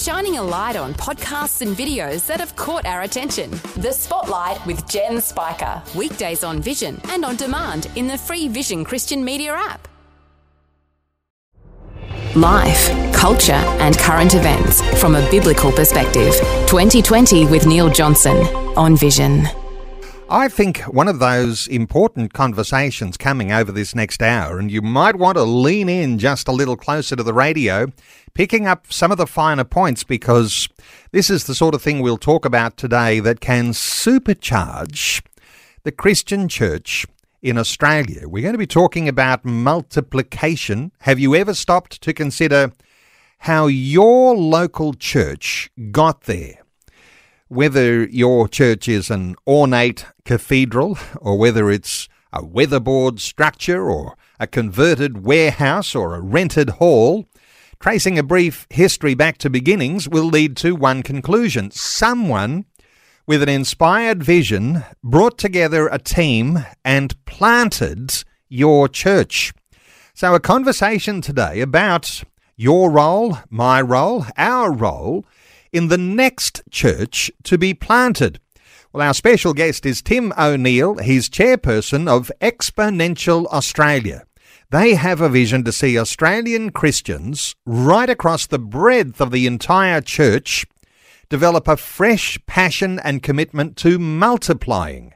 shining a light on podcasts and videos that have caught our attention. The Spotlight with Jen Spiker. Weekdays on Vision and on demand in the free Vision Christian Media app. Life, culture and current events from a biblical perspective. 2020 with Neil Johnson on Vision. I think one of those important conversations coming over this next hour, and you might want to lean in just a little closer to the radio, picking up some of the finer points, because this is the sort of thing we'll talk about today that can supercharge the Christian church in Australia. We're going to be talking about multiplication. Have you ever stopped to consider how your local church got there? Whether your church is an ornate cathedral, or whether it's a weatherboard structure, or a converted warehouse, or a rented hall, tracing a brief history back to beginnings will lead to one conclusion. Someone with an inspired vision brought together a team and planted your church. So a conversation today about your role, my role, our role in the next church to be planted. Well, our special guest is Tim O'Neill. He's chairperson of Exponential Australia. They have a vision to see Australian Christians right across the breadth of the entire church develop a fresh passion and commitment to multiplying.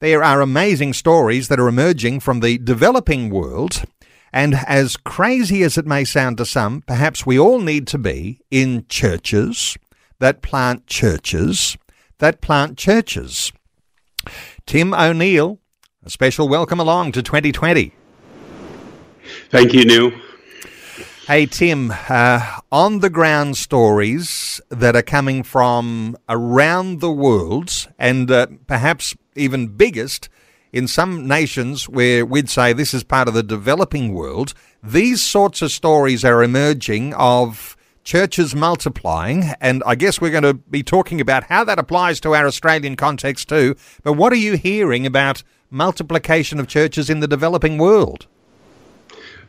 There are amazing stories that are emerging from the developing world, and as crazy as it may sound to some, perhaps we all need to be in churches that plant churches that plant churches. Tim O'Neill, a special welcome along to 2020. Thank you, Neil. Hey, Tim, on-the-ground stories that are coming from around the world, and perhaps even biggest in some nations where we'd say this is part of the developing world, these sorts of stories are emerging of churches multiplying, and I guess we're going to be talking about how that applies to our Australian context too. But what are you hearing about multiplication of churches in the developing world?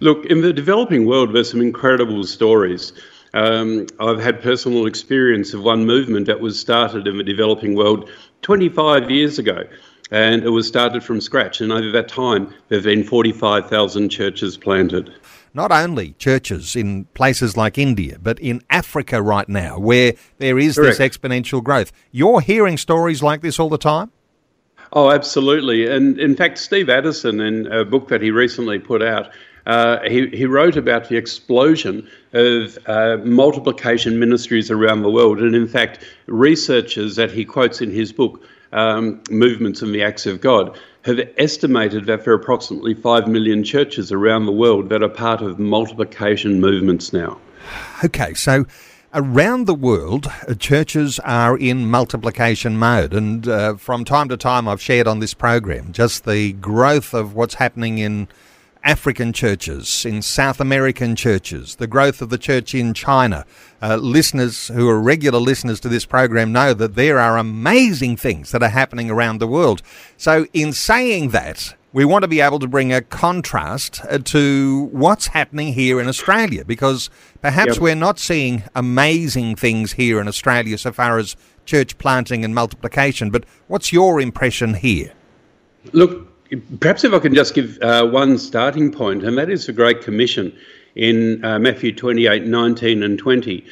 Look, in the developing world, there's some incredible stories. I've had personal experience of one movement that was started in the developing world 25 years ago. And it was started from scratch. And over that time, there have been 45,000 churches planted. Not only churches in places like India, but in Africa right now, where there is Correct. This exponential growth. You're hearing stories like this all the time? Oh, absolutely. And in fact, Steve Addison, in a book that he recently put out, he wrote about the explosion of multiplication ministries around the world. And in fact, researchers that he quotes in his book, movements in the Acts of God, have estimated that there are approximately 5 million churches around the world that are part of multiplication movements now. Okay, so around the world, churches are in multiplication mode, and from time to time I've shared on this program just the growth of what's happening in African churches, in South American churches, the growth of the church in China. Listeners who are regular listeners to this program know that there are amazing things that are happening around the world. So in saying that, we want to be able to bring a contrast to what's happening here in Australia, because perhaps Yep. we're not seeing amazing things here in Australia so far as church planting and multiplication. But what's your impression here? Look, perhaps if I can just give one starting point, and that is the Great Commission in Matthew 28:19 and 20.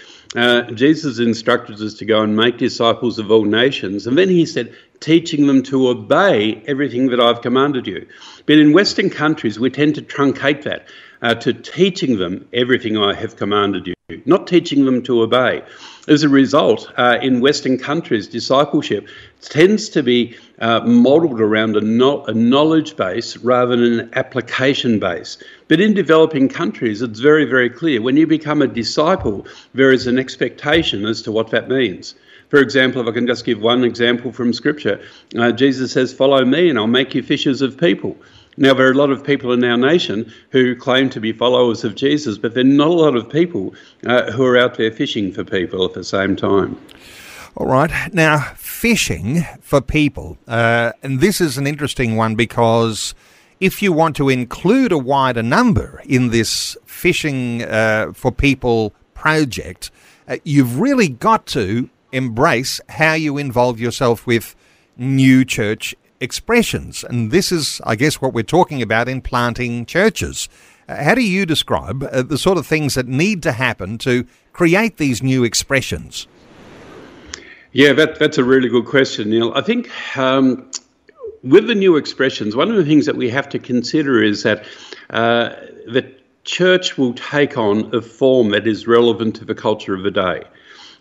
Jesus instructed us to go and make disciples of all nations, and then he said, teaching them to obey everything that I've commanded you. But in Western countries, we tend to truncate that to teaching them everything I have commanded you, not teaching them to obey. As a result, in Western countries, discipleship tends to be modelled around a knowledge base rather than an application base. But in developing countries, it's very, very clear. When you become a disciple, there is an expectation as to what that means. For example, if I can just give one example from Scripture, Jesus says, follow me and I'll make you fishers of people. Now, there are a lot of people in our nation who claim to be followers of Jesus, but there are not a lot of people who are out there fishing for people at the same time. All right. Now, fishing for people, and this is an interesting one, because if you want to include a wider number in this fishing for people project, You've really got to embrace how you involve yourself with new church expressions. And this is, I guess, what we're talking about in planting churches. How do you describe the sort of things that need to happen to create these new expressions? Yeah, that's a really good question, Neil. I think with the new expressions, one of the things that we have to consider is that the church will take on a form that is relevant to the culture of the day.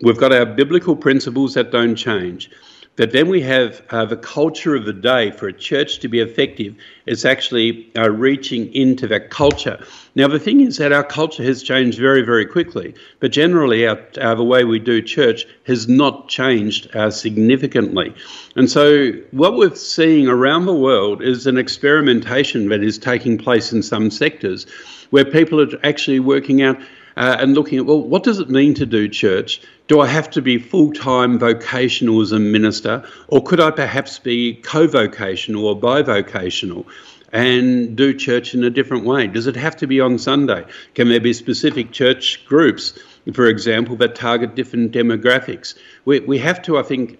We've got our biblical principles that don't change. But then we have the culture of the day. For a church to be effective, it's actually reaching into that culture. Now, the thing is that our culture has changed very, very quickly, but generally the way we do church has not changed significantly. And so what we're seeing around the world is an experimentation that is taking place in some sectors where people are actually working out and looking at, well, what does it mean to do church? Do I have to be full-time vocational as a minister, or could I perhaps be co-vocational or bivocational and do church in a different way? Does it have to be on Sunday? Can there be specific church groups, for example, that target different demographics? We have to, I think,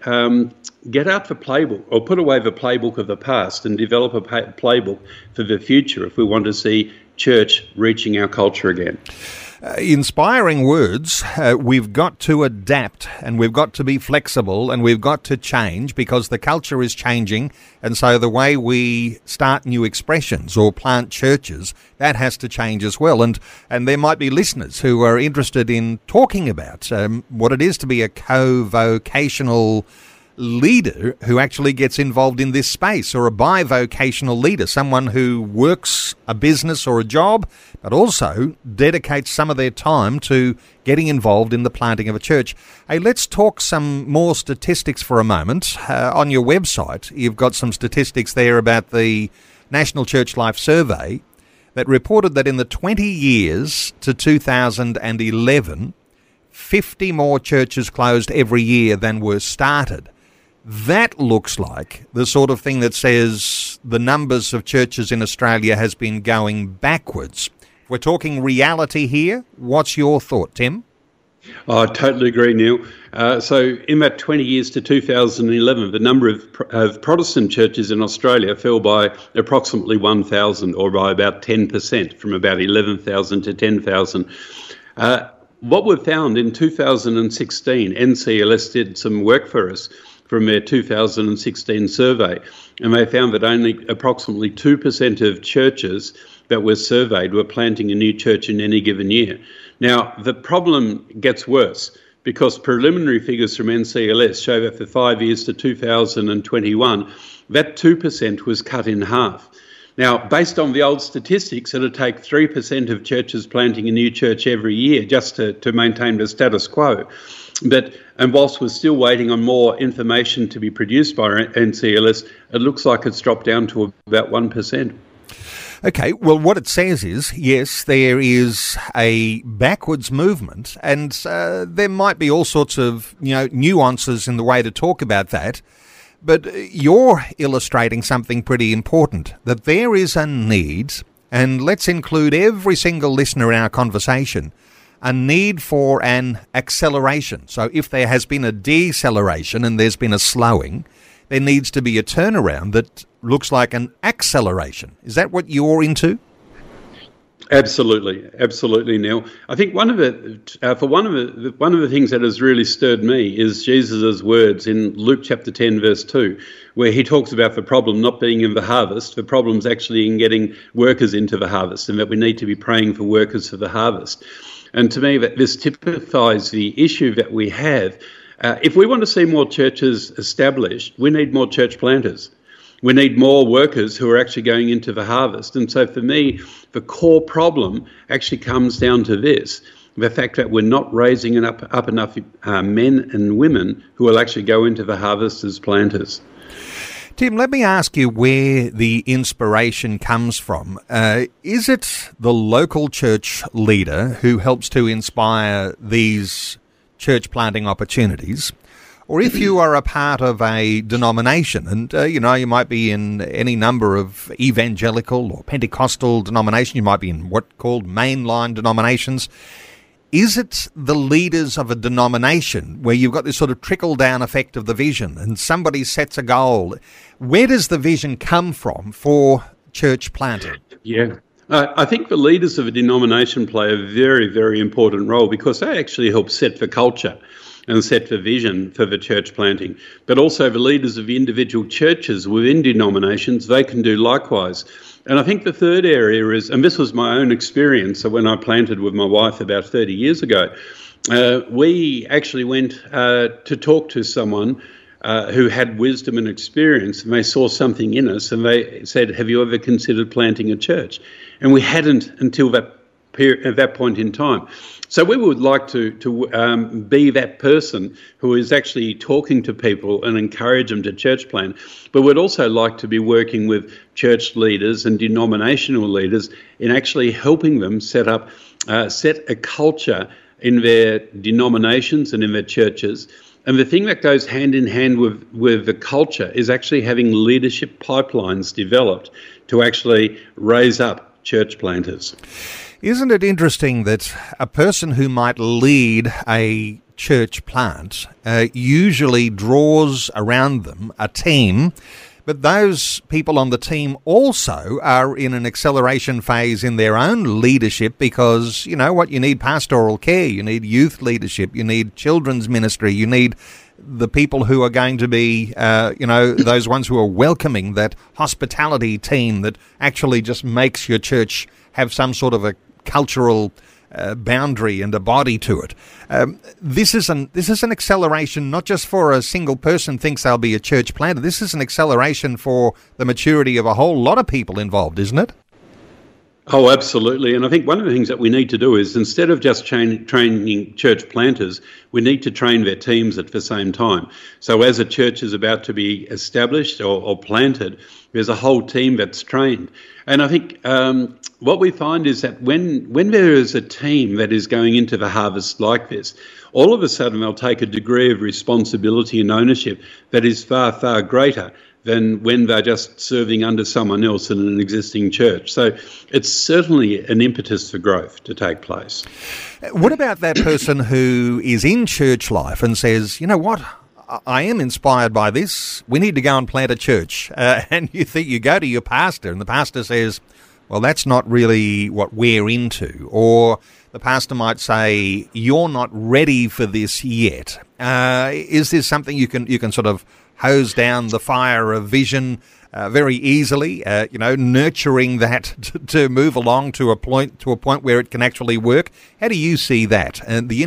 get out the playbook, or put away the playbook of the past and develop a playbook for the future if we want to see church reaching our culture again. Inspiring words. We've got to adapt, and we've got to be flexible, and we've got to change, because the culture is changing, and so the way we start new expressions or plant churches, that has to change as well. And there might be listeners who are interested in talking about what it is to be a co-vocational leader who actually gets involved in this space, or a bivocational leader, someone who works a business or a job, but also dedicates some of their time to getting involved in the planting of a church. Hey, let's talk some more statistics for a moment. On your website, you've got some statistics there about the National Church Life Survey that reported that in the 20 years to 2011, 50 more churches closed every year than were started. That looks like the sort of thing that says the numbers of churches in Australia has been going backwards. We're talking reality here. What's your thought, Tim? Oh, I totally agree, Neil. So in that 20 years to 2011, the number of Protestant churches in Australia fell by approximately 1,000, or by about 10%, from about 11,000 to 10,000. What we've found in 2016, NCLS did some work for us from their 2016 survey, and they found that only approximately 2% of churches that were surveyed were planting a new church in any given year. Now, the problem gets worse, because preliminary figures from NCLS show that for 5 years to 2021, that 2% was cut in half. Now, based on the old statistics, it'll take 3% of churches planting a new church every year just to maintain the status quo. And whilst we're still waiting on more information to be produced by NCLS, it looks like it's dropped down to about 1%. Okay, well, what it says is, yes, there is a backwards movement, and there might be all sorts of, nuances in the way to talk about that. But you're illustrating something pretty important, that there is a need, and let's include every single listener in our conversation, a need for an acceleration. So if there has been a deceleration and there's been a slowing, there needs to be a turnaround that looks like an acceleration. Is that what you're into? Absolutely, absolutely, Neil. I think one of the things that has really stirred me is Jesus' words in Luke chapter 10, verse 2, where he talks about the problem not being in the harvest. The problem's actually in getting workers into the harvest, and that we need to be praying for workers for the harvest. And to me, that this typifies the issue that we have. If we want to see more churches established, we need more church planters. We need more workers who are actually going into the harvest. And so for me, the core problem actually comes down to this, the fact that we're not raising up enough men and women who will actually go into the harvest as planters. Tim, let me ask you where the inspiration comes from. Is it the local church leader who helps to inspire these church planting opportunities? Or if you are a part of a denomination, and you might be in any number of evangelical or Pentecostal denominations, you might be in what called mainline denominations, Is it the leaders of a denomination where you've got this sort of trickle-down effect of the vision and somebody sets a goal? Where does the vision come from for church planting? Yeah, I think the leaders of a denomination play a very, very important role because they actually help set the culture and set the vision for the church planting. But also the leaders of the individual churches within denominations, they can do likewise. And I think the third area is, and this was my own experience, so when I planted with my wife about 30 years ago, we actually went to talk to someone who had wisdom and experience, and they saw something in us, and they said, have you ever considered planting a church? And we hadn't until that point in time. So we would like to be that person who is actually talking to people and encourage them to church plant, but we'd also like to be working with church leaders and denominational leaders in actually helping them set a culture in their denominations and in their churches. And the thing that goes hand in hand with the culture is actually having leadership pipelines developed to actually raise up church planters. Isn't it interesting that a person who might lead a church plant usually draws around them a team, but those people on the team also are in an acceleration phase in their own leadership because, you know what, you need pastoral care, you need youth leadership, you need children's ministry, you need the people who are going to be, those ones who are welcoming, that hospitality team that actually just makes your church have some sort of a cultural boundary and a body to it. This is an acceleration not just for a single person thinks they'll be a church planter. This is an acceleration for the maturity of a whole lot of people involved, isn't it? Oh, absolutely. And I think one of the things that we need to do is instead of just training church planters, we need to train their teams at the same time. So as a church is about to be established or planted, there's a whole team that's trained. And I think what we find is that when there is a team that is going into the harvest like this, all of a sudden they'll take a degree of responsibility and ownership that is far, far greater than when they're just serving under someone else in an existing church. So it's certainly an impetus for growth to take place. What about that person who is in church life and says, you know what, I am inspired by this, we need to go and plant a church. And you think you go to your pastor and the pastor says, well, that's not really what we're into. Or the pastor might say, you're not ready for this yet. Is this something you can sort of hose down the fire of vision very easily, nurturing that to move along to a point where it can actually work? How do you see that? And the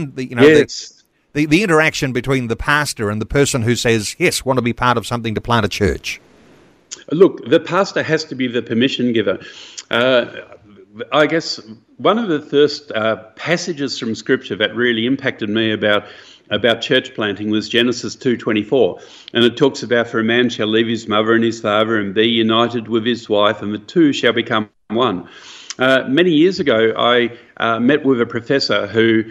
interaction between the pastor and the person who says, yes, want to be part of something to plant a church. Look, the pastor has to be the permission giver. I guess one of the first passages from Scripture that really impacted me about church planting was Genesis 2:24, and it talks about, for a man shall leave his mother and his father and be united with his wife, and the two shall become one. Many years ago, I met with a professor who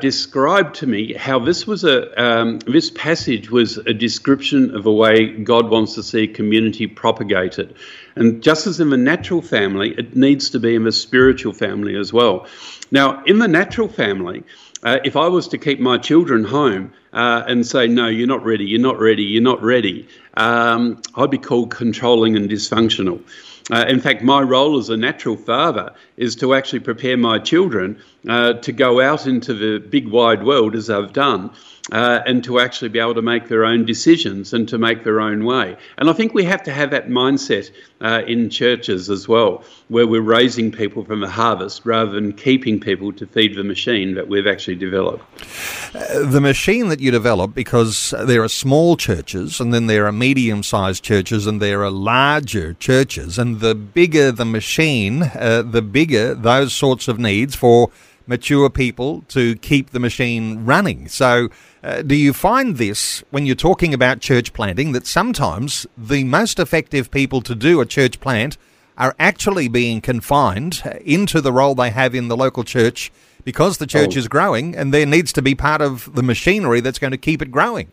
described to me how this was this passage was a description of a way God wants to see community propagated. And just as in the natural family, it needs to be in the spiritual family as well. Now, in the natural family, if I was to keep my children home and say, no, you're not ready, I'd be called controlling and dysfunctional. In fact, my role as a natural father is to actually prepare my children to go out into the big wide world as I've done and to actually be able to make their own decisions and to make their own way. And I think we have to have that mindset in churches as well, where we're raising people from a harvest rather than keeping people to feed the machine that we've actually developed. The machine that you develop, because there are small churches and then there are medium-sized churches and there are larger churches, and the bigger the machine, the bigger those sorts of needs for mature people to keep the machine running. So do you find this when you're talking about church planting, that sometimes the most effective people to do a church plant are actually being confined into the role they have in the local church because the church is growing and there needs to be part of the machinery that's going to keep it growing?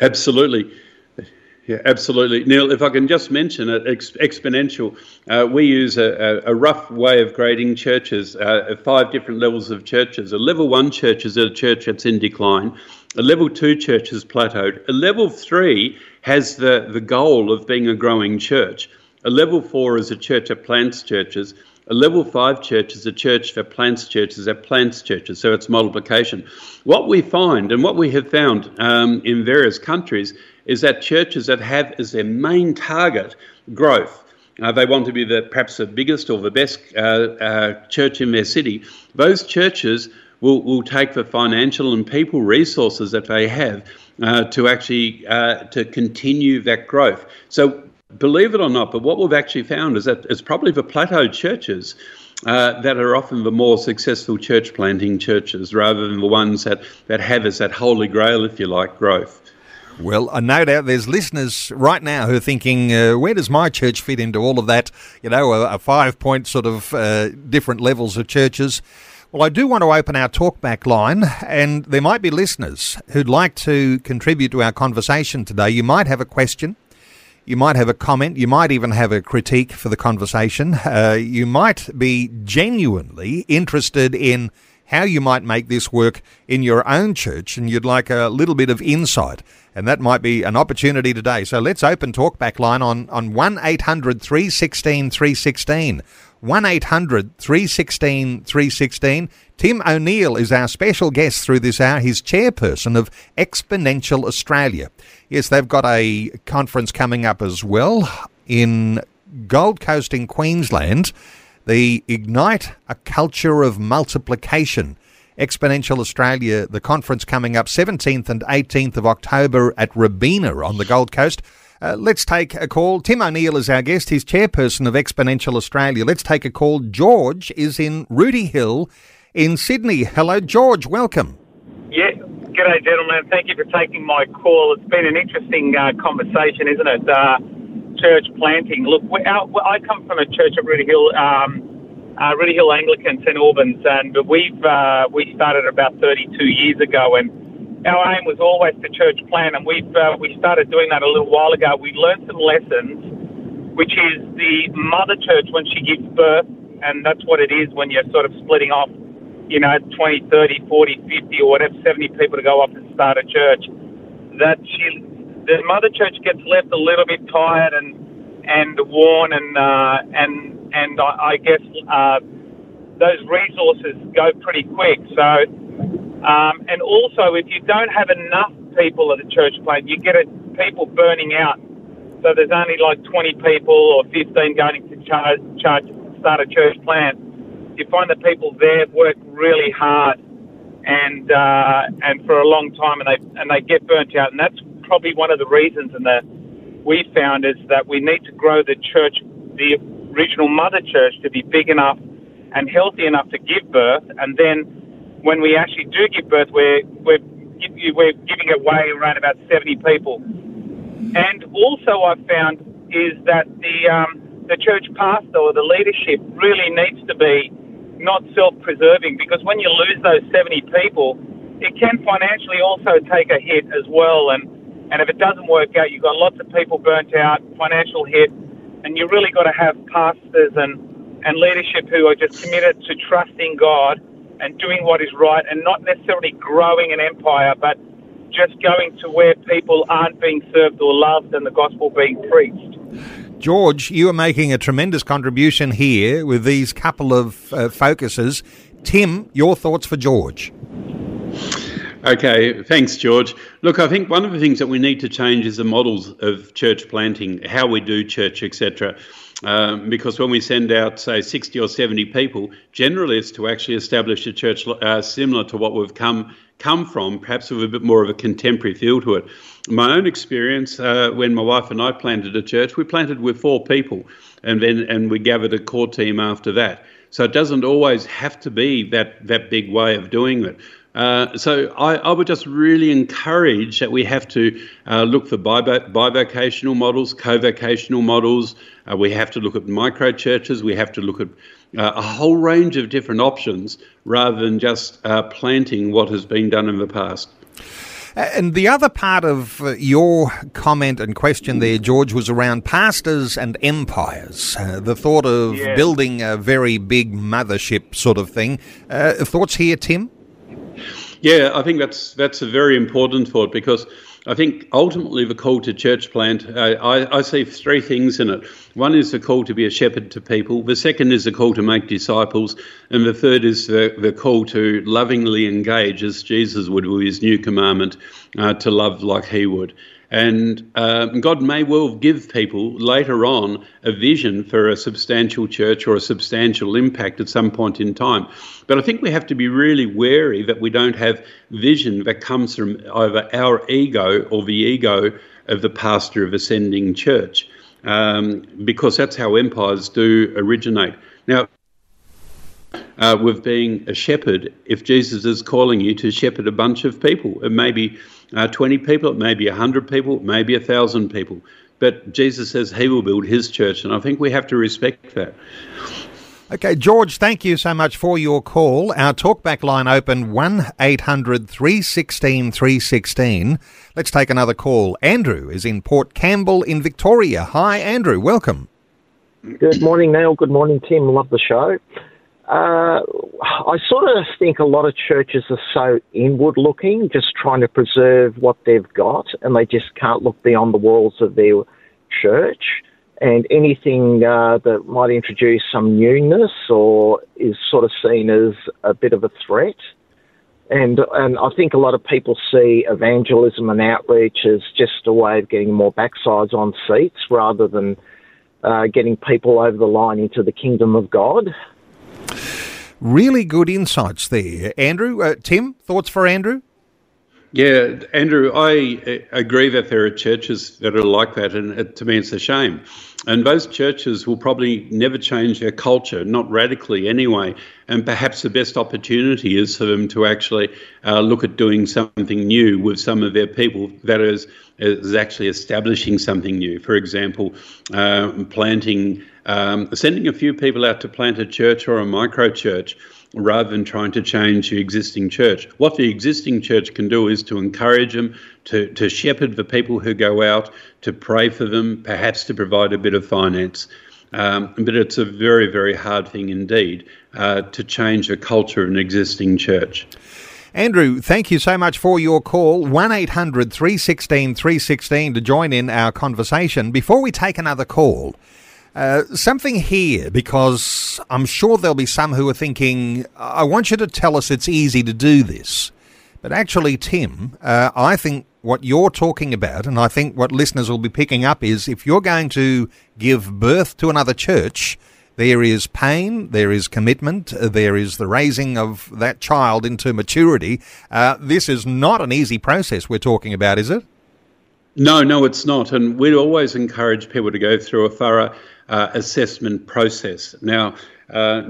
Absolutely. Yeah, absolutely. Neil, if I can just mention it, Exponential, we use a rough way of grading churches, 5 different levels of churches. A level 1 church is a church that's in decline. A level 2 church has plateaued. A level 3 has the goal of being a growing church. A level 4 is a church that plants churches. A level 5 church is a church that plants churches, so it's multiplication. What we find, and what we have found in various countries, is that churches that have as their main target growth, they want to be perhaps the biggest or the best church in their city, those churches will take the financial and people resources that they have to actually to continue that growth. So believe it or not, but what we've actually found is that it's probably the plateaued churches that are often the more successful church planting churches rather than the ones that have as that holy grail, if you like, growth. Well, no doubt there's listeners right now who are thinking, where does my church fit into all of that, a 5-point sort of different levels of churches? Well, I do want to open our talkback line, and there might be listeners who'd like to contribute to our conversation today. You might have a question. You might have a comment. You might even have a critique for the conversation. You might be genuinely interested in how you might make this work in your own church, and you'd like a little bit of insight, and that might be an opportunity today. So let's open Talkback Line on 1-800-316-316. 1-800-316-316. Tim O'Neill is our special guest through this hour. He's chairperson of Exponential Australia. Yes, they've got a conference coming up as well in Gold Coast in Queensland, the Ignite a Culture of Multiplication. Exponential Australia, the conference coming up 17th and 18th of October at Rabina on the Gold Coast. Let's take a call. Tim O'Neill is our guest. He's chairperson of Exponential Australia. Let's take a call. George is in Rudy Hill in Sydney. Hello, George. Welcome. Yeah. G'day, gentlemen. Thank you for taking my call. It's been an interesting conversation, isn't it? Church planting. Look, I come from a church at Rudy Hill, Rudy Hill Anglican, St Albans, and we started about 32 years ago, and our aim was always to church plan, and we started doing that a little while ago. We learned some lessons, which is the mother church when she gives birth, and that's what it is when you're sort of splitting off, 20, 30, 40, 50, or whatever, 70 people to go off and start a church. The mother church gets left a little bit tired and worn, and I guess those resources go pretty quick. So. And also, if you don't have enough people at a church plant, you get people burning out. So there's only like 20 people or 15 going to start a church plant. You find that people there work really hard and for a long time, and they get burnt out. And that's probably one of the reasons that we found is that we need to grow the church, the original mother church, to be big enough and healthy enough to give birth, and then when we actually do give birth, we're giving away around about 70 people. And also I've found is that the church pastor or the leadership really needs to be not self-preserving, because when you lose those 70 people, it can financially also take a hit as well. And if it doesn't work out, you've got lots of people burnt out, financial hit, and you really got to have pastors and leadership who are just committed to trusting God and doing what is right, and not necessarily growing an empire, but just going to where people aren't being served or loved and the gospel being preached. George, you are making a tremendous contribution here with these couple of focuses. Tim, your thoughts for George? Okay, thanks, George. Look, I think one of the things that we need to change is the models of church planting, how we do church, etc. Because when we send out, say, 60 or 70 people, generally it's to actually establish a church similar to what we've come from, perhaps with a bit more of a contemporary feel to it. My own experience, when my wife and I planted a church, we planted with 4 people, and we gathered a core team after that. So it doesn't always have to be that big way of doing it. So I would just really encourage that we have to look for bivocational models, co-vocational models. We have to look at micro-churches. We have to look at a whole range of different options rather than just planting what has been done in the past. And the other part of your comment and question there, George, was around pastors and empires, the thought of building a very big mothership sort of thing. Thoughts here, Tim? Yeah, I think that's a very important thought, because I think ultimately the call to church plant, I see three things in it. One is the call to be a shepherd to people. The second is the call to make disciples. And the third is the call to lovingly engage, as Jesus would with his new commandment, to love like he would. And God may well give people later on a vision for a substantial church or a substantial impact at some point in time. But I think we have to be really wary that we don't have vision that comes from either our ego or the ego of the pastor of a sending church, because that's how empires do originate. Now, with being a shepherd, if Jesus is calling you to shepherd a bunch of people, it may be 20 people, it may be 100 people, it may be 1,000 people. But Jesus says he will build his church, and I think we have to respect that. Okay, George, thank you so much for your call. Our talkback line open 1-800-316-316. Let's take another call. Andrew is in Port Campbell in Victoria. Hi, Andrew. Welcome. Good morning, Neil. Good morning, Tim. Love the show. I sort of think a lot of churches are so inward-looking, just trying to preserve what they've got, and they just can't look beyond the walls of their church. And anything that might introduce some newness or is sort of seen as a bit of a threat. And I think a lot of people see evangelism and outreach as just a way of getting more backsides on seats rather than getting people over the line into the kingdom of God. Really good insights there, Andrew. Tim, thoughts for Andrew? Yeah, Andrew, I agree that there are churches that are like that, and to me it's a shame. And those churches will probably never change their culture, not radically anyway, and perhaps the best opportunity is for them to actually look at doing something new with some of their people, that is actually establishing something new. For example, sending a few people out to plant a church or a micro-church rather than trying to change the existing church. What the existing church can do is to encourage them, to shepherd the people who go out, to pray for them, perhaps to provide a bit of finance. But it's a very, very hard thing indeed to change the culture of an existing church. Andrew, thank you so much for your call. 1-800-316-316 to join in our conversation. Before we take another call, something here, because I'm sure there'll be some who are thinking, I want you to tell us it's easy to do this. But actually, Tim, I think what you're talking about, and I think what listeners will be picking up, is if you're going to give birth to another church, there is pain, there is commitment, there is the raising of that child into maturity. This is not an easy process we're talking about, is it? No, it's not. And we always encourage people to go through a thorough assessment process. Now,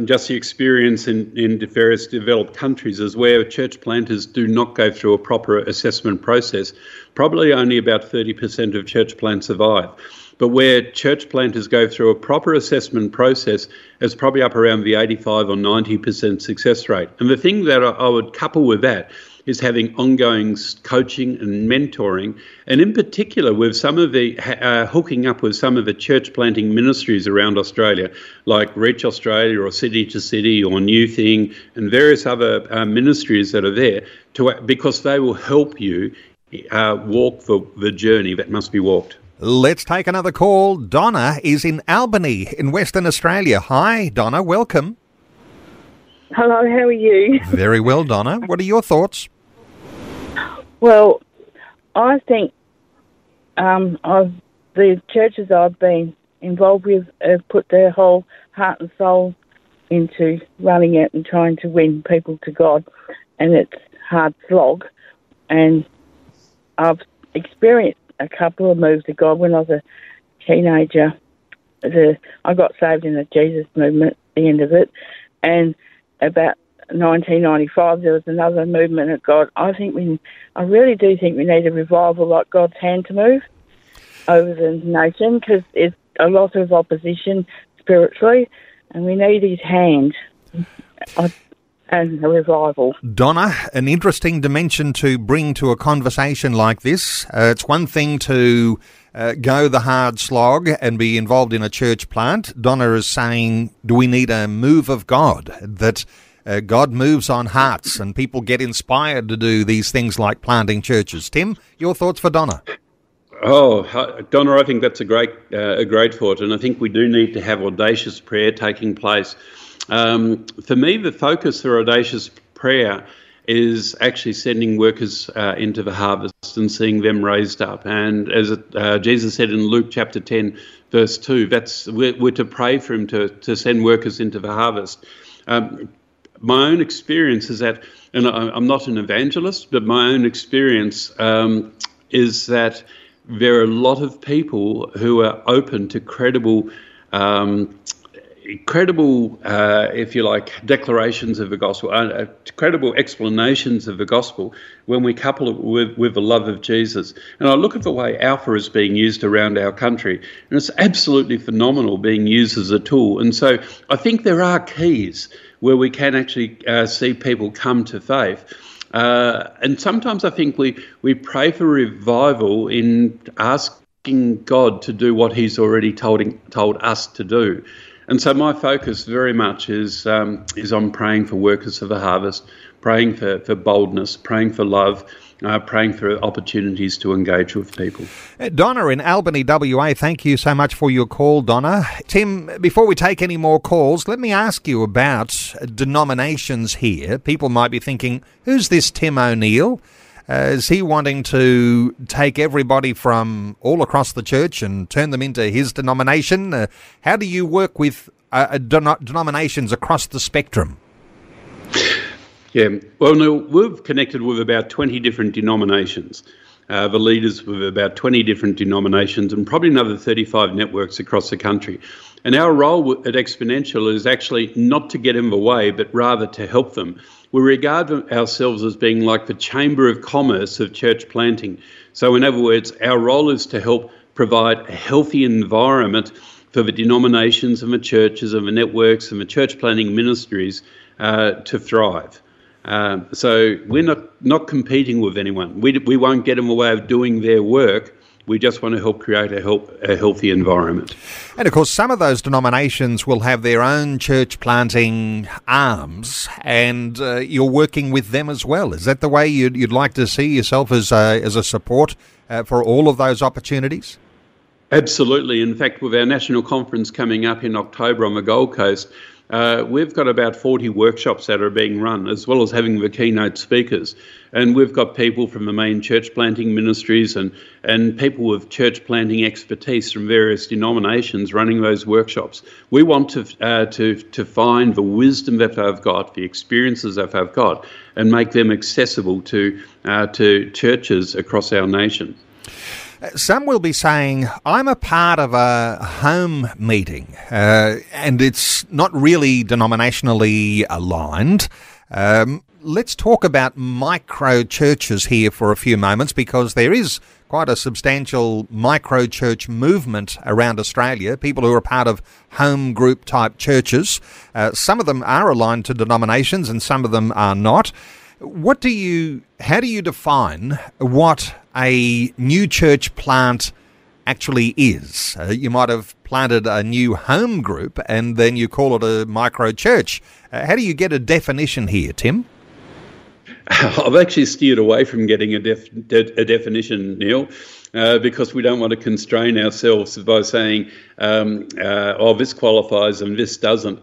just the experience in various developed countries is where church planters do not go through a proper assessment process. Probably only about 30% of church plants survive. But where church planters go through a proper assessment process, it's probably up around the 85 or 90% success rate. And the thing that I would couple with that is having ongoing coaching and mentoring, and in particular with some of the hooking up with some of the church planting ministries around Australia, like Reach Australia or City to City or New Thing and various other ministries that are there, because they will help you walk the journey that must be walked. Let's take another call. Donna is in Albany in Western Australia. Hi, Donna. Welcome. Hello, how are you? Very well, Donna. What are your thoughts? Well, I think the churches I've been involved with have put their whole heart and soul into running it and trying to win people to God, and it's a hard slog. And I've experienced a couple of moves to God when I was a teenager. I got saved in the Jesus movement at the end of it, and about 1995, there was another movement of God. I really do think we need a revival, like God's hand to move over the nation, because it's a lot of opposition spiritually, and we need his hand. I and the revival. Donna, an interesting dimension to bring to a conversation like this. It's one thing to go the hard slog and be involved in a church plant. Donna is saying, do we need a move of God, that God moves on hearts and people get inspired to do these things like planting churches. Tim, your thoughts for Donna? Oh, Donna, I think that's a great thought, and I think we do need to have audacious prayer taking place. For me, the focus for audacious prayer is actually sending workers into the harvest and seeing them raised up. And as Jesus said in Luke chapter 10, verse 2, we're to pray for him to send workers into the harvest. My own experience is that, and I'm not an evangelist, but my own experience is that there are a lot of people who are open to credible, if you like, declarations of the gospel, credible explanations of the gospel when we couple it with the love of Jesus. And I look at the way Alpha is being used around our country, and it's absolutely phenomenal being used as a tool. And so I think there are keys where we can actually see people come to faith. And sometimes I think we pray for revival in asking God to do what he's already told us to do. And so my focus very much is on praying for workers for the harvest, praying for boldness, praying for love, praying for opportunities to engage with people. Donna in Albany, WA, thank you so much for your call, Donna. Tim, before we take any more calls, let me ask you about denominations here. People might be thinking, who's this Tim O'Neill? Is he wanting to take everybody from all across the church and turn them into his denomination? How do you work with denominations across the spectrum? Yeah, well, no, we've connected with about 20 different denominations, the leaders with about 20 different denominations and probably another 35 networks across the country. And our role at Exponential is actually not to get in the way, but rather to help them. We regard ourselves as being like the Chamber of Commerce of church planting. So in other words, our role is to help provide a healthy environment for the denominations and the churches and the networks and the church planting ministries to thrive. So we're not competing with anyone. We won't get in the way of doing their work. We just want to help create a healthy environment. And of course, some of those denominations will have their own church planting arms, and you're working with them as well. Is that the way you'd like to see yourself as a support for all of those opportunities? Absolutely. In fact, with our national conference coming up in October on the Gold Coast, we've got about 40 workshops that are being run, as well as having the keynote speakers. And we've got people from the main church planting ministries and people with church planting expertise from various denominations running those workshops. We want to find the wisdom that they've got, the experiences that they've got, and make them accessible to churches across our nation. Some will be saying, I'm a part of a home meeting, and it's not really denominationally aligned. Let's talk about micro-churches here for a few moments, because there is quite a substantial micro-church movement around Australia, people who are part of home group-type churches. Some of them are aligned to denominations and some of them are not. How do you define what a new church plant actually is? You might have planted a new home group and then you call it a micro church. How do you get a definition here, Tim? I've actually steered away from getting a definition, Neil, because we don't want to constrain ourselves by saying, this qualifies and this doesn't.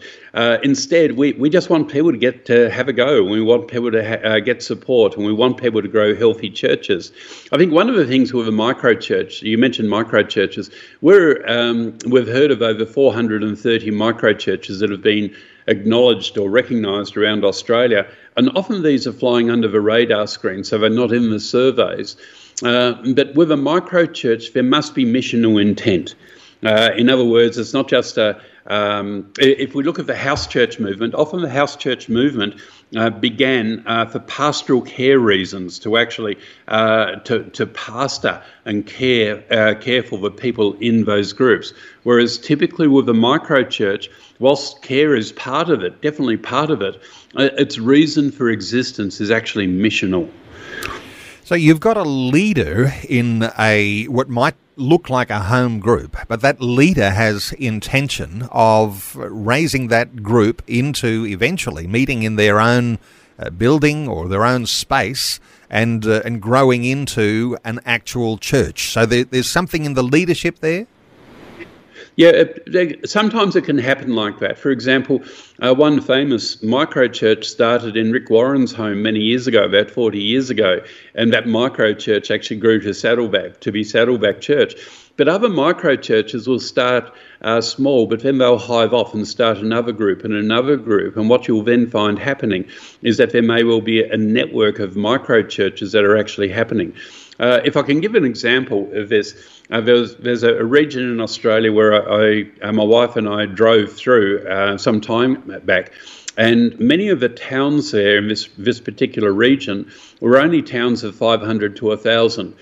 Instead, we just want people to get to have a go. We want people to get support, and we want people to grow healthy churches. I think one of the things with a microchurch, you mentioned microchurches, we've heard of over 430 microchurches that have been acknowledged or recognised around Australia, and often these are flying under the radar screen, so they're not in the surveys. But with a microchurch, there must be missional intent. In other words, it's not just a If we look at the house church movement, often the house church movement began for pastoral care reasons, to actually to pastor and care for the people in those groups. Whereas typically with the micro church, whilst care is part of it, definitely part of it, its reason for existence is actually missional. So you've got a leader in what might look like a home group, but that leader has intention of raising that group into eventually meeting in their own building or their own space and growing into an actual church. So there's something in the leadership there? Yeah, sometimes it can happen like that. For example, one famous microchurch started in Rick Warren's home many years ago, about 40 years ago, and that microchurch actually grew to Saddleback, to be Saddleback Church. But other microchurches will start small, but then they'll hive off and start another group and another group. And what you'll then find happening is that there may well be a network of microchurches that are actually happening. If I can give an example of this, there's a region in Australia where I my wife and I drove through some time back, and many of the towns there in this particular region were only towns of 500 to 1,000.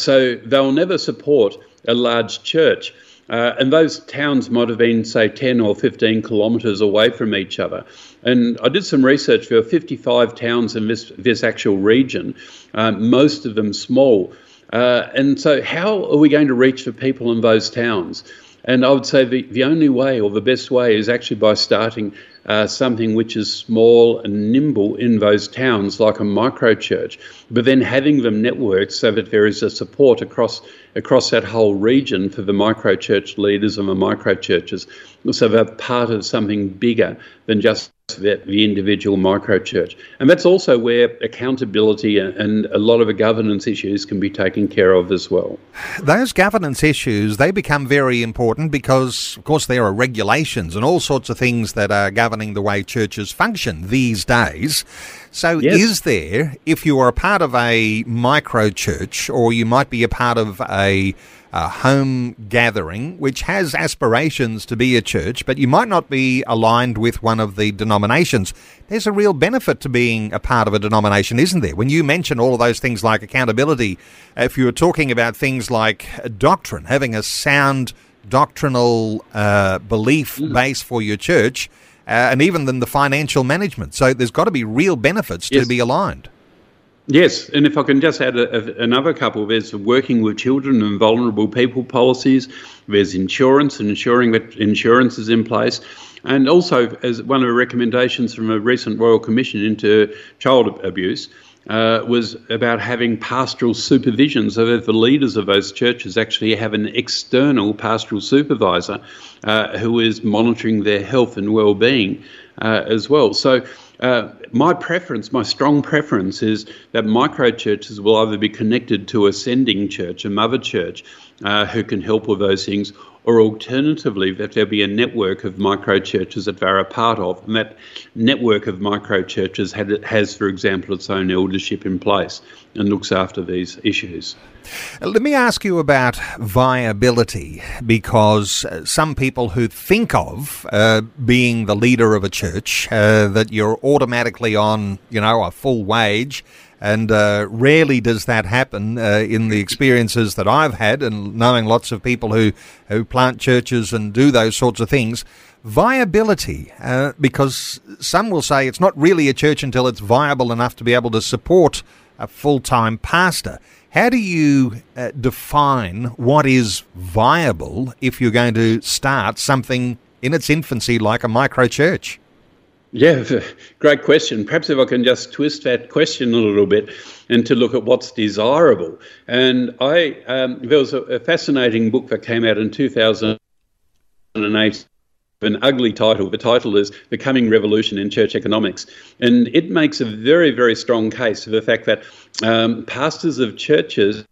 So they'll never support a large church. And those towns might have been, say, 10 or 15 kilometres away from each other. And I did some research. There were 55 towns in this actual region, most of them small. And so how are we going to reach the people in those towns? And I would say the only way, or the best way, is actually by starting something which is small and nimble in those towns, like a microchurch, but then having them networked so that there is a support across that whole region for the microchurch leaders and the microchurches, so they're part of something bigger than just the individual microchurch. And that's also where accountability and a lot of the governance issues can be taken care of as well. Those governance issues, they become very important because, of course, there are regulations and all sorts of things that are governing the way churches function these days. So yes. Is there, if you are a part of a microchurch, or you might be a part of a home gathering which has aspirations to be a church, but you might not be aligned with one of the denominations, there's a real benefit to being a part of a denomination, isn't there? When you mention all of those things like accountability, if you were talking about things like doctrine, having a sound doctrinal belief base for your church, and even then the financial management. So there's got to be real benefits to be aligned. Yes, and if I can just add another couple, there's working with children and vulnerable people policies, there's insurance and ensuring that insurance is in place, and also as one of the recommendations from a recent Royal Commission into child abuse was about having pastoral supervision, so that the leaders of those churches actually have an external pastoral supervisor who is monitoring their health and well-being as well. So my strong preference is that microchurches will either be connected to a sending church, a mother church, who can help with those things, or alternatively that there'll be a network of microchurches that they're a part of, and that network of microchurches has, for example, its own eldership in place and looks after these issues. Let me ask you about viability, because some people who think of being the leader of a church, that you're automatically on, a full wage, and rarely does that happen in the experiences that I've had, and knowing lots of people who plant churches and do those sorts of things. Viability, because some will say it's not really a church until it's viable enough to be able to support a full-time pastor. How do you define what is viable if you're going to start something in its infancy like a microchurch? Yeah, great question. Perhaps if I can just twist that question a little bit and to look at what's desirable. And there was a fascinating book that came out in 2008, an ugly title. The title is The Coming Revolution in Church Economics. And it makes a very, very strong case for the fact that pastors of churches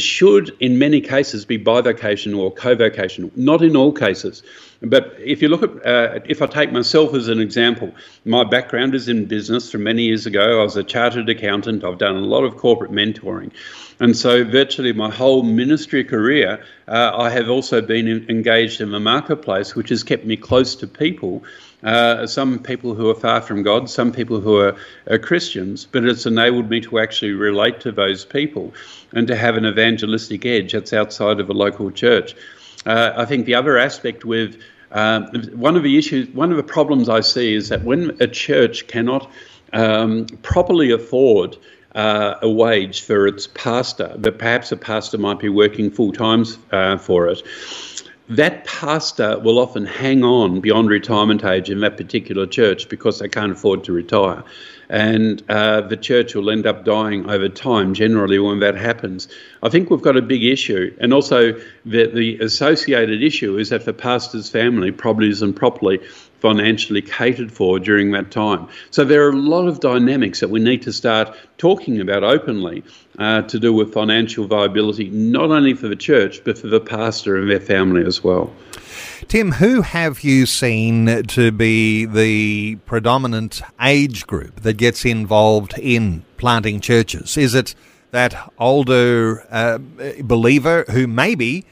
should in many cases be bivocational or co-vocational, not in all cases. But if you look at, if I take myself as an example, my background is in business from many years ago. I was a chartered accountant. I've done a lot of corporate mentoring. And so virtually my whole ministry career, I have also been engaged in the marketplace, which has kept me close to people. Some people who are far from God, some people who are Christians, but it's enabled me to actually relate to those people and to have an evangelistic edge that's outside of a local church. I think the other aspect with one of the problems I see is that when a church cannot properly afford a wage for its pastor, but perhaps a pastor might be working full-time for it, that pastor will often hang on beyond retirement age in that particular church because they can't afford to retire. And the church will end up dying over time, generally, when that happens. I think we've got a big issue. And also the associated issue is that the pastor's family probably isn't properly financially catered for during that time. So there are a lot of dynamics that we need to start talking about openly to do with financial viability, not only for the church, but for the pastor and their family as well. Tim, who have you seen to be the predominant age group that gets involved in planting churches? Is it that older believer who maybe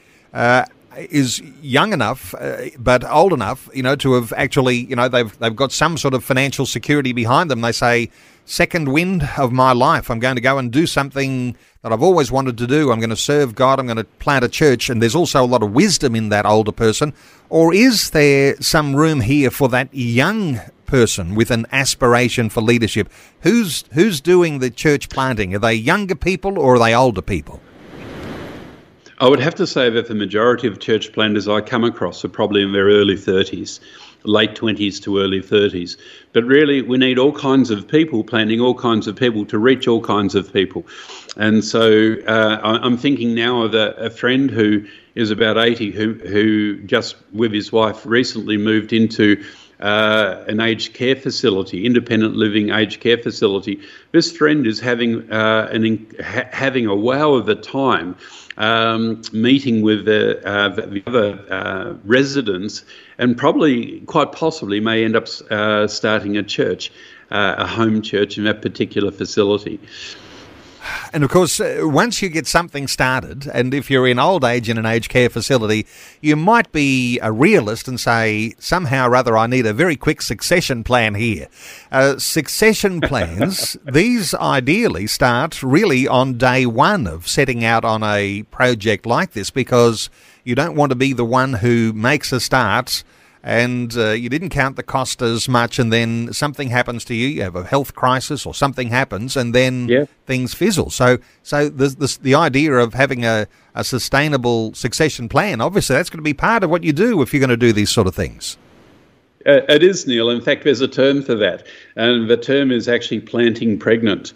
is young enough but old enough, you know, to have actually, you know, they've got some sort of financial security behind them? They say, second wind of my life, I'm going to go and do something that I've always wanted to do. I'm going to serve God. I'm going to plant a church. And there's also a lot of wisdom in that older person. Or is there some room here for that young person with an aspiration for leadership? Who's doing the church planting? Are they younger people or are they older people? I would have to say that the majority of church planters I come across are probably in their early 30s, late 20s to early 30s. But really, we need all kinds of people planting all kinds of people to reach all kinds of people. And so I'm thinking now of a friend who is about 80 who just with his wife recently moved into an aged care facility, independent living aged care facility. This friend is having having a wow of a time meeting with the other residents, and probably, quite possibly, may end up starting a church, a home church in that particular facility. And of course, once you get something started, and if you're in old age in an aged care facility, you might be a realist and say, somehow or other, I need a very quick succession plan here. Succession plans, these ideally start really on day one of setting out on a project like this, because you don't want to be the one who makes a start and you didn't count the cost as much, and then something happens to you, you have a health crisis or something happens, and then things fizzle. So the idea of having a sustainable succession plan, obviously that's going to be part of what you do if you're going to do these sort of things. It is, Neil. In fact, there's a term for that, and the term is actually planting pregnant.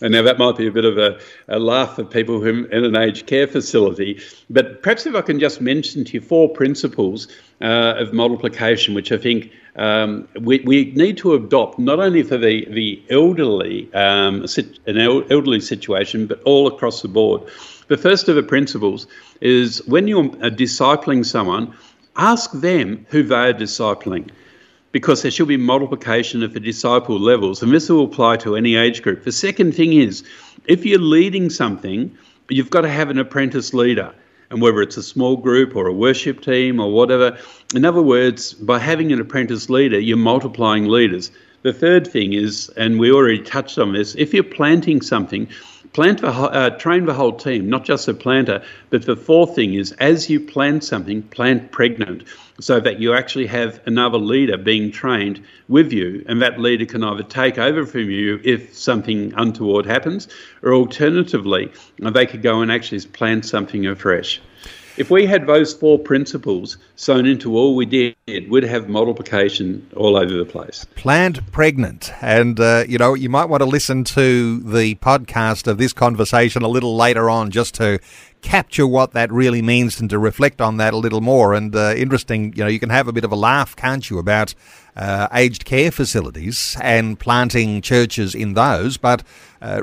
And now that might be a bit of a laugh for people who are in an aged care facility, but perhaps if I can just mention to you four principles of multiplication, which I think we need to adopt not only for the elderly, an elderly situation, but all across the board. The first of the principles is when you're discipling someone, ask them who they are discipling, because there should be multiplication at the disciple levels, and this will apply to any age group. The second thing is, if you're leading something, you've got to have an apprentice leader, and whether it's a small group or a worship team or whatever. In other words, by having an apprentice leader, you're multiplying leaders. The third thing is, and we already touched on this, if you're planting something, train the whole team, not just the planter. But the fourth thing is, as you plant something, plant pregnant, so that you actually have another leader being trained with you, and that leader can either take over from you if something untoward happens, or alternatively, they could go and actually plant something afresh. If we had those four principles sewn into all we did, we'd have multiplication all over the place. Plant pregnant. And, you know, you might want to listen to the podcast of this conversation a little later on just to capture what that really means and to reflect on that a little more. And interesting, you can have a bit of a laugh, can't you, about aged care facilities and planting churches in those, but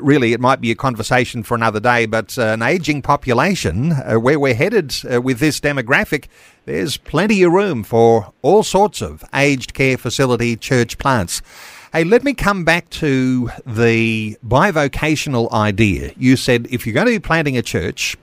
really it might be a conversation for another day. But an aging population, where we're headed with this demographic, there's plenty of room for all sorts of aged care facility church plants. Hey, let me come back to the bivocational idea. You said if you're going to be planting a church,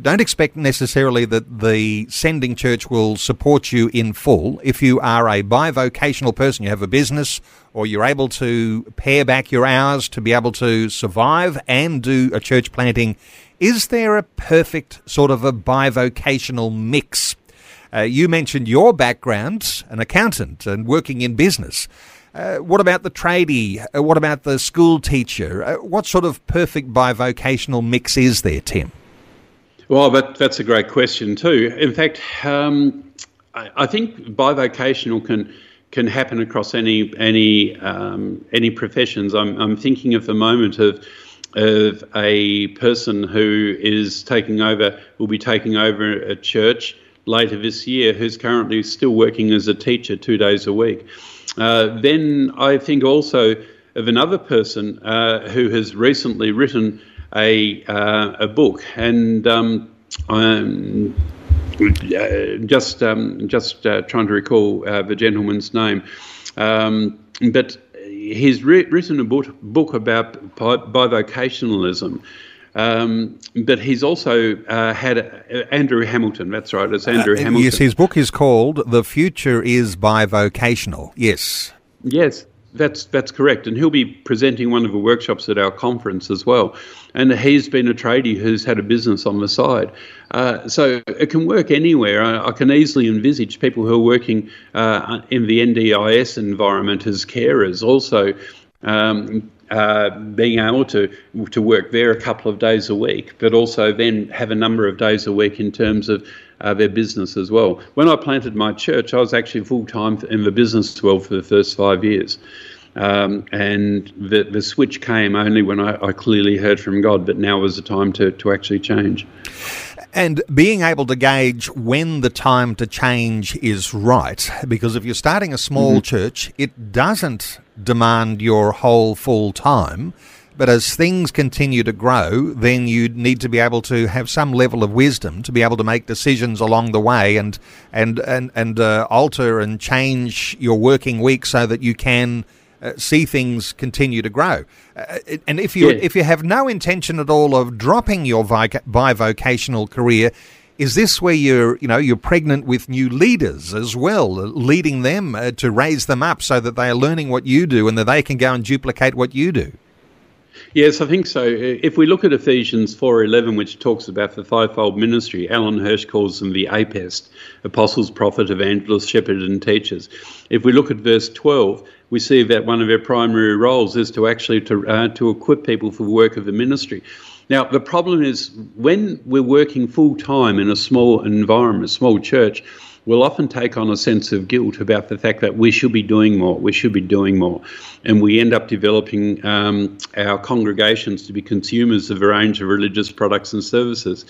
don't expect necessarily that the sending church will support you in full. If you are a bivocational person, you have a business, or you're able to pare back your hours to be able to survive and do a church planting, is there a perfect sort of a bivocational mix? You mentioned your background, an accountant and working in business. What about the tradie? What about the school teacher? What sort of perfect bivocational mix is there, Tim? Well, that's a great question too. In fact, I think bivocational can happen across any professions. I'm thinking of the moment of a person who will be taking over a church later this year, who's currently still working as a teacher 2 days a week. Then I think also of another person who has recently written a book, and I'm just trying to recall the gentleman's name, but he's written a book about bivocationalism. But he's also had Andrew Hamilton. That's right, it's Andrew Hamilton. Yes, his book is called The Future Is Bivocational. Yes. Yes, that's correct. And he'll be presenting one of the workshops at our conference as well. And he's been a tradie who's had a business on the side. So it can work anywhere. I can easily envisage people who are working in the NDIS environment as carers also being able to work there a couple of days a week, but also then have a number of days a week in terms of their business as well. When I planted my church, I was actually full-time in the business world for the first 5 years. And the switch came only when I clearly heard from God that now was the time to actually change. And being able to gauge when the time to change is right, because if you're starting a small church, it doesn't demand your whole full time. But as things continue to grow, then you need to be able to have some level of wisdom to be able to make decisions along the way and alter and change your working week so that you can see things continue to grow. And if you have no intention at all of dropping your bivocational career, is this where you're pregnant with new leaders as well, leading them to raise them up so that they are learning what you do and that they can go and duplicate what you do? Yes, I think so. If we look at Ephesians 4:11, which talks about the fivefold ministry, Alan Hirsch calls them the APEST, apostles, prophets, evangelists, shepherds and teachers. If we look at verse 12, we see that one of their primary roles is to actually to equip people for the work of the ministry. Now, the problem is when we're working full-time in a small environment, a small church, we'll often take on a sense of guilt about the fact that we should be doing more. And we end up developing our congregations to be consumers of a range of religious products and services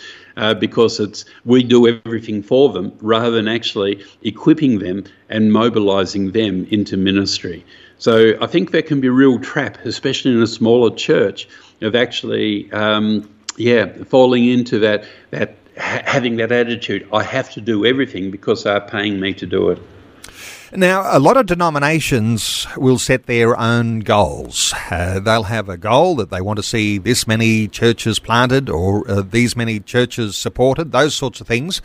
because we do everything for them rather than actually equipping them and mobilising them into ministry. So I think there can be a real trap, especially in a smaller church, of actually, falling into that having that attitude, I have to do everything because they're paying me to do it. Now, a lot of denominations will set their own goals. They'll have a goal that they want to see this many churches planted or these many churches supported, those sorts of things.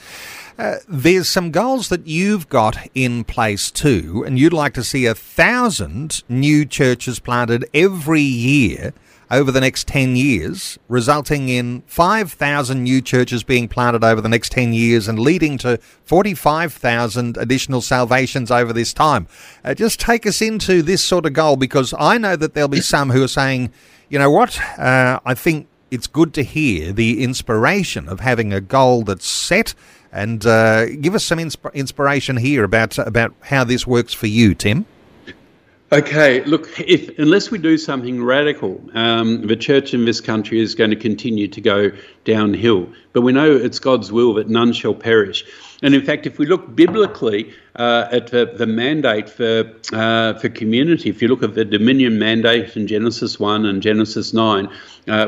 There's some goals that you've got in place too, and you'd like to see 1,000 new churches planted every year over the next 10 years, resulting in 5,000 new churches being planted over the next 10 years and leading to 45,000 additional salvations over this time. Just take us into this sort of goal, because I know that there'll be some who are saying, you know what, I think it's good to hear the inspiration of having a goal that's set, and give us some inspiration here about how this works for you, Tim. Okay, look, unless we do something radical, the church in this country is going to continue to go downhill. But we know it's God's will that none shall perish. And in fact, if we look biblically at the mandate for community, if you look at the dominion mandate in Genesis 1 and Genesis 9,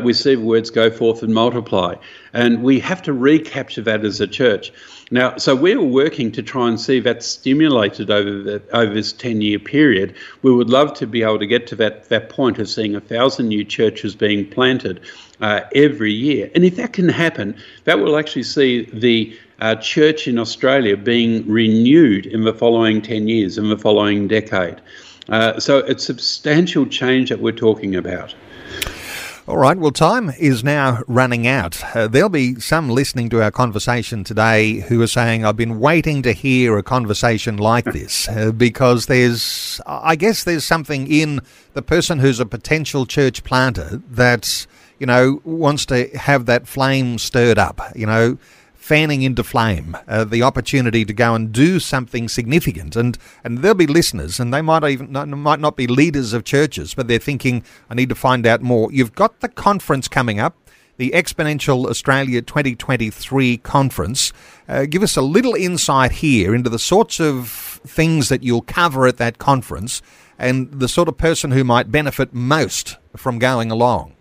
we see the words go forth and multiply. And we have to recapture that as a church. Now, so we're working to try and see that stimulated over this 10-year period. We would love to be able to get to that point of seeing 1,000 new churches being planted every year. And if that can happen, that will actually see the church in Australia being renewed in the following 10 years, in the following decade. So it's substantial change that we're talking about. All right, well, time is now running out. There'll be some listening to our conversation today who are saying, I've been waiting to hear a conversation like this, because there's something in the person who's a potential church planter that, you know, wants to have that flame stirred up, you know, fanning into flame, the opportunity to go and do something significant. And there'll be listeners, and they might not be leaders of churches, but they're thinking, I need to find out more. You've got the conference coming up, the Exponential Australia 2023 conference. Give us a little insight here into the sorts of things that you'll cover at that conference and the sort of person who might benefit most from going along.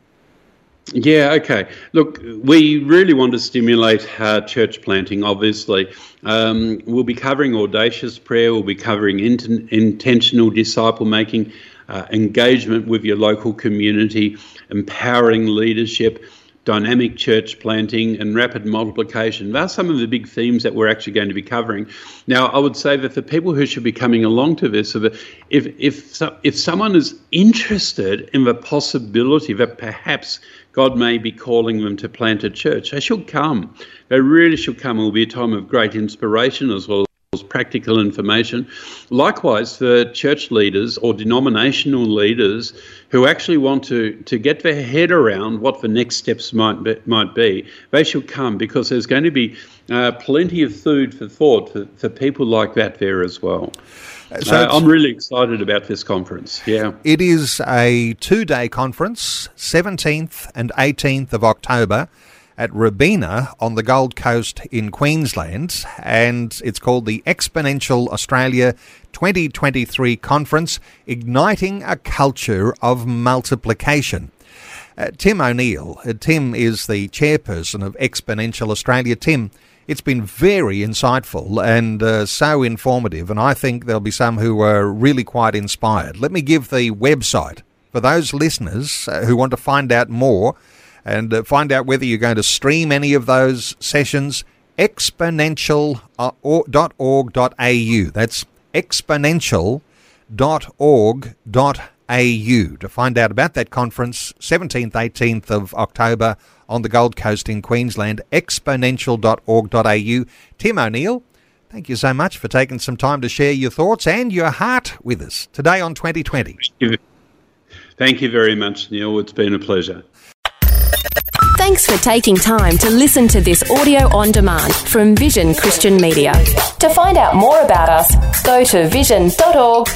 Yeah, okay. Look, we really want to stimulate church planting, obviously. We'll be covering audacious prayer, we'll be covering intentional disciple making, engagement with your local community, empowering leadership, dynamic church planting and rapid multiplication. That's some of the big themes that we're actually going to be covering. Now, I would say that for people who should be coming along to this, if someone is interested in the possibility that perhaps God may be calling them to plant a church, they should come. They really should come. It will be a time of great inspiration as well as practical information. Likewise, for church leaders or denominational leaders who actually want to get their head around what the next steps might be, they should come, because there's going to be plenty of food for thought for people like that there as well. So I'm really excited about this conference. Yeah, it is a two-day conference, 17th and 18th of October at Rabina on the Gold Coast in Queensland, and it's called the Exponential Australia 2023 Conference, Igniting a Culture of Multiplication. Tim O'Neill. Tim is the chairperson of Exponential Australia. Tim, it's been very insightful and so informative, and I think there'll be some who are really quite inspired. Let me give the website for those listeners who want to find out more and find out whether you're going to stream any of those sessions, exponential.org.au. That's exponential.org.au to find out about that conference, 17th, 18th of October on the Gold Coast in Queensland, exponential.org.au. Tim O'Neill, thank you so much for taking some time to share your thoughts and your heart with us today on 2020. Thank you very much, Neil. It's been a pleasure. Thanks for taking time to listen to this audio on demand from Vision Christian Media. To find out more about us, go to vision.org.au.